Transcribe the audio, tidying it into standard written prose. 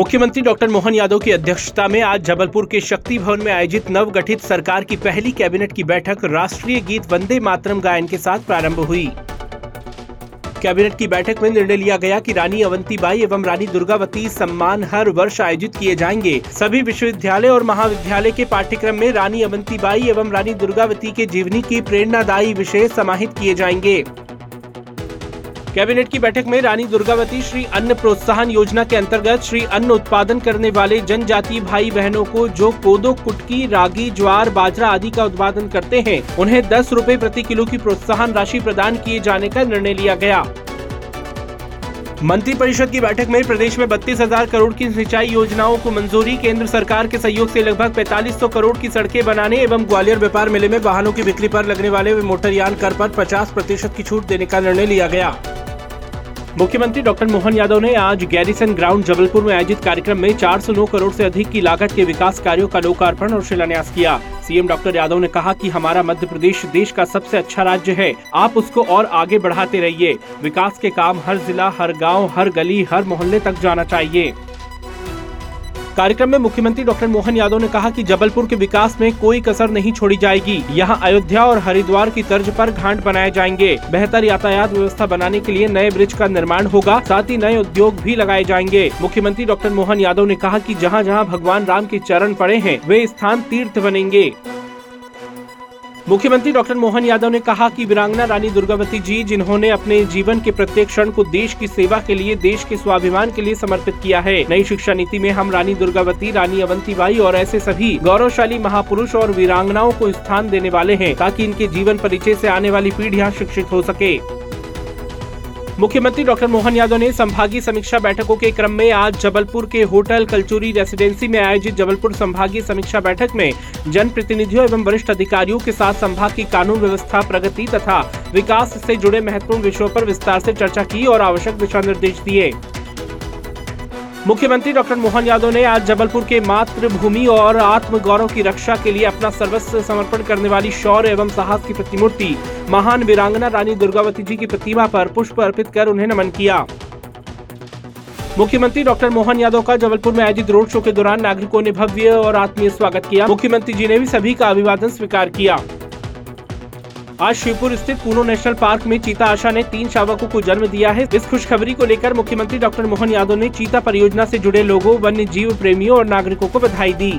मुख्यमंत्री डॉक्टर मोहन यादव की अध्यक्षता में आज जबलपुर के शक्ति भवन में आयोजित नवगठित सरकार की पहली कैबिनेट की बैठक राष्ट्रीय गीत वंदे मातरम गायन के साथ प्रारंभ हुई। कैबिनेट की बैठक में निर्णय लिया गया कि रानी अवंतीबाई एवं रानी दुर्गावती सम्मान हर वर्ष आयोजित किए जाएंगे। सभी विश्वविद्यालय और महाविद्यालय के पाठ्यक्रम में रानी अवंतीबाई एवं रानी दुर्गावती के जीवनी की प्रेरणादायी विषय समाहित किए जाएंगे। कैबिनेट की बैठक में रानी दुर्गावती श्री अन्न प्रोत्साहन योजना के अंतर्गत श्री अन्न उत्पादन करने वाले जनजातीय भाई बहनों को जो कोदो, कुटकी, रागी, ज्वार, बाजरा आदि का उत्पादन करते हैं, उन्हें 10 रुपए प्रति किलो की प्रोत्साहन राशि प्रदान किए जाने का निर्णय लिया गया। मंत्रिपरिषद की बैठक में प्रदेश में 32,000 करोड़ की सिंचाई योजनाओं को मंजूरी, केंद्र सरकार के सहयोग से लगभग 4,500 करोड़ की सड़कें बनाने एवं ग्वालियर व्यापार मेले में वाहनों की बिक्री पर लगने वाले मोटरयान कर पर 50% की छूट देने का निर्णय लिया गया। मुख्यमंत्री डॉक्टर मोहन यादव ने आज गैरिसन ग्राउंड जबलपुर में आयोजित कार्यक्रम में 409 करोड़ से अधिक की लागत के विकास कार्यों का लोकार्पण और शिलान्यास किया। सीएम डॉक्टर यादव ने कहा कि हमारा मध्य प्रदेश देश का सबसे अच्छा राज्य है, आप उसको और आगे बढ़ाते रहिए। विकास के काम हर जिला, हर गाँव, हर गली, हर मोहल्ले तक जाना चाहिए। कार्यक्रम में मुख्यमंत्री डॉक्टर मोहन यादव ने कहा कि जबलपुर के विकास में कोई कसर नहीं छोड़ी जाएगी। यहां अयोध्या और हरिद्वार की तर्ज पर घाट बनाए जाएंगे। बेहतर यातायात व्यवस्था बनाने के लिए नए ब्रिज का निर्माण होगा, साथ ही नए उद्योग भी लगाए जाएंगे। मुख्यमंत्री डॉक्टर मोहन यादव ने कहा कि जहां जहां भगवान राम के चरण पड़े हैं, वे स्थान तीर्थ बनेंगे। मुख्यमंत्री डॉक्टर मोहन यादव ने कहा कि वीरांगना रानी दुर्गावती जी, जिन्होंने अपने जीवन के प्रत्येक क्षण को देश की सेवा के लिए, देश के स्वाभिमान के लिए समर्पित किया है। नई शिक्षा नीति में हम रानी दुर्गावती, रानी अवंतीबाई और ऐसे सभी गौरवशाली महापुरुष और वीरांगनाओं को स्थान देने वाले हैं, ताकि इनके जीवन परिचय से आने वाली पीढ़ियां शिक्षित हो सके। मुख्यमंत्री डॉक्टर मोहन यादव ने संभागीय समीक्षा बैठकों के क्रम में आज जबलपुर के होटल कलचूरी रेसिडेंसी में आयोजित जबलपुर संभागीय समीक्षा बैठक में जनप्रतिनिधियों एवं वरिष्ठ अधिकारियों के साथ संभाग की कानून व्यवस्था, प्रगति तथा विकास से जुड़े महत्वपूर्ण विषयों पर विस्तार से चर्चा की और आवश्यक दिशा निर्देश दिए। मुख्यमंत्री डॉक्टर मोहन यादव ने आज जबलपुर के मातृभूमि और आत्मगौरव की रक्षा के लिए अपना सर्वस्व समर्पण करने वाली शौर्य एवं साहस की प्रतिमूर्ति महान वीरांगना रानी दुर्गावती जी की प्रतिमा पर पुष्प अर्पित कर उन्हें नमन किया। मुख्यमंत्री डॉक्टर मोहन यादव का जबलपुर में आयोजित रोड शो के दौरान नागरिकों ने भव्य और आत्मीय स्वागत किया। मुख्यमंत्री जी ने भी सभी का अभिवादन स्वीकार किया। आज शिवपुर स्थित पूनो नेशनल पार्क में चीता आशा ने 3 शावकों को जन्म दिया है। इस खुशखबरी को लेकर मुख्यमंत्री डॉक्टर मोहन यादव ने चीता परियोजना से जुड़े लोगों, वन्य जीव प्रेमियों और नागरिकों को बधाई दी।